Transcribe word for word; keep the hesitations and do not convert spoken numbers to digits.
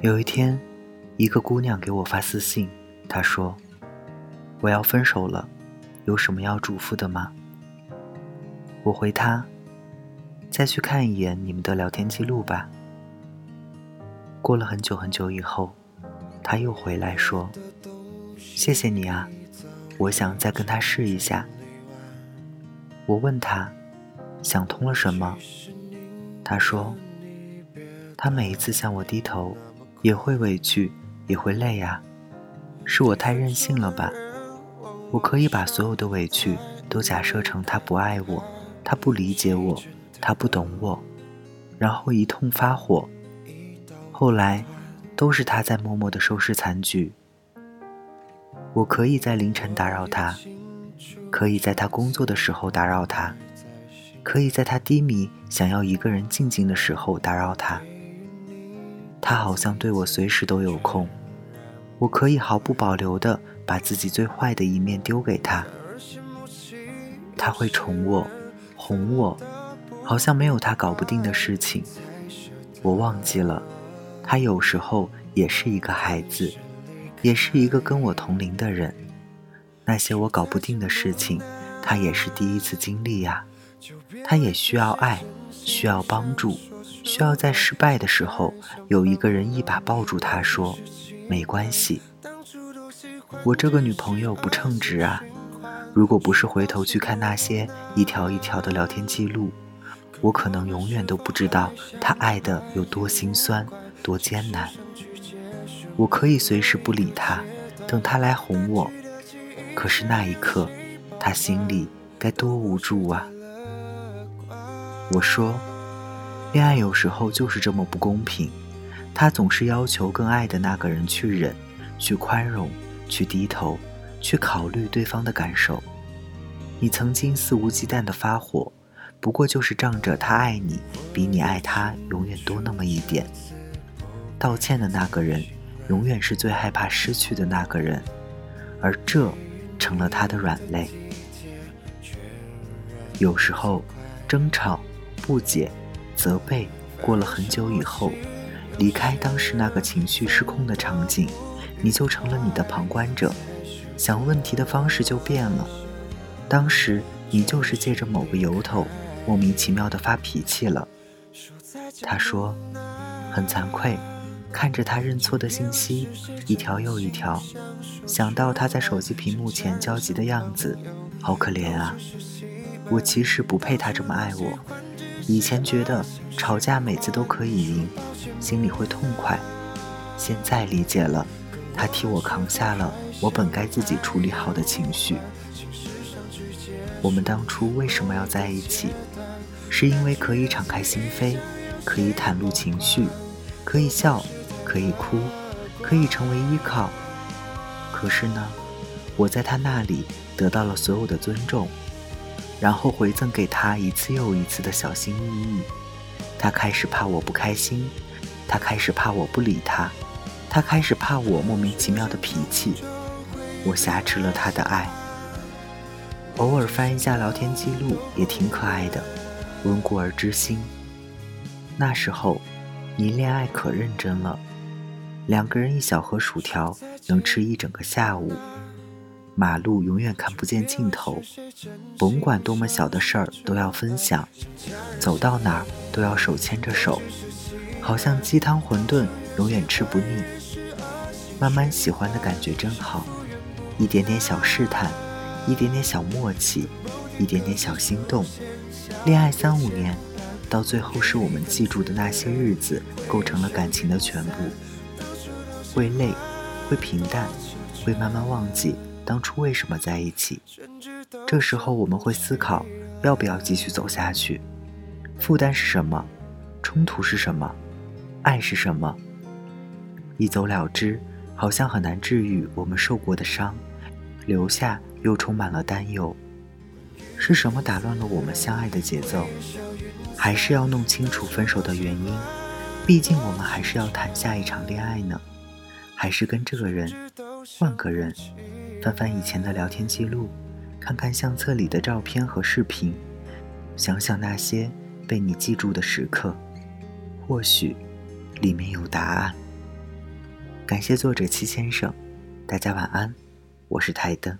有一天，一个姑娘给我发私信，她说：“我要分手了，有什么要嘱咐的吗？”我回她：“再去看一眼你们的聊天记录吧。”过了很久很久以后，她又回来说：“谢谢你啊，我想再跟他试一下。”我问她想通了什么，她说：“他每一次向我低头，也会委屈，也会累啊，是我太任性了吧？我可以把所有的委屈都假设成他不爱我，他不理解我，他不懂我，然后一通发火。后来，都是他在默默地收拾残局。我可以在凌晨打扰他，可以在他工作的时候打扰他，可以在他低迷想要一个人静静的时候打扰他。他好像对我随时都有空，我可以毫不保留地把自己最坏的一面丢给他。他会宠我，哄我，好像没有他搞不定的事情。我忘记了，他有时候也是一个孩子，也是一个跟我同龄的人。那些我搞不定的事情，他也是第一次经历呀。他也需要爱，需要帮助，需要在失败的时候有一个人一把抱住他说没关系。我这个女朋友不称职啊，如果不是回头去看那些一条一条的聊天记录，我可能永远都不知道她爱的有多心酸，多艰难。我可以随时不理她，等她来哄我，可是那一刻她心里该多无助啊。我说，恋爱有时候就是这么不公平，他总是要求更爱的那个人去忍，去宽容，去低头，去考虑对方的感受。你曾经肆无忌惮的发火，不过就是仗着他爱你比你爱他永远多那么一点。道歉的那个人永远是最害怕失去的那个人，而这成了他的软肋。有时候争吵、不解、责备过了很久以后，离开当时那个情绪失控的场景，你就成了你的旁观者，想问题的方式就变了。当时你就是借着某个由头莫名其妙地发脾气了。他说很惭愧，看着他认错的信息一条又一条，想到他在手机屏幕前焦急的样子，好可怜啊。我其实不配他这么爱我，以前觉得吵架每次都可以赢，心里会痛快，现在理解了，他替我扛下了我本该自己处理好的情绪。我们当初为什么要在一起，是因为可以敞开心扉，可以袒露情绪，可以笑，可以哭，可以成为依靠。可是呢，我在他那里得到了所有的尊重，然后回赠给他一次又一次的小心翼翼。他开始怕我不开心，他开始怕我不理他，他开始怕我莫名其妙的脾气。我挟持了他的爱。偶尔翻一下聊天记录也挺可爱的，温故而知新。那时候你恋爱可认真了，两个人一小盒薯条能吃一整个下午，马路永远看不见尽头，甭管多么小的事儿都要分享，走到哪儿都要手牵着手，好像鸡汤馄饨永远吃不腻。慢慢喜欢的感觉真好，一点点小试探，一点点小默契，一点点小心动。恋爱三五年，到最后是我们记住的那些日子构成了感情的全部。会累，会平淡，会慢慢忘记当初为什么在一起。这时候我们会思考要不要继续走下去，负担是什么，冲突是什么，爱是什么。一走了之好像很难治愈我们受过的伤，留下又充满了担忧。是什么打乱了我们相爱的节奏？还是要弄清楚分手的原因，毕竟我们还是要谈下一场恋爱呢。还是跟这个人换个人，翻翻以前的聊天记录，看看相册里的照片和视频，想想那些被你记住的时刻，或许里面有答案。感谢作者戚先生，大家晚安，我是台灯。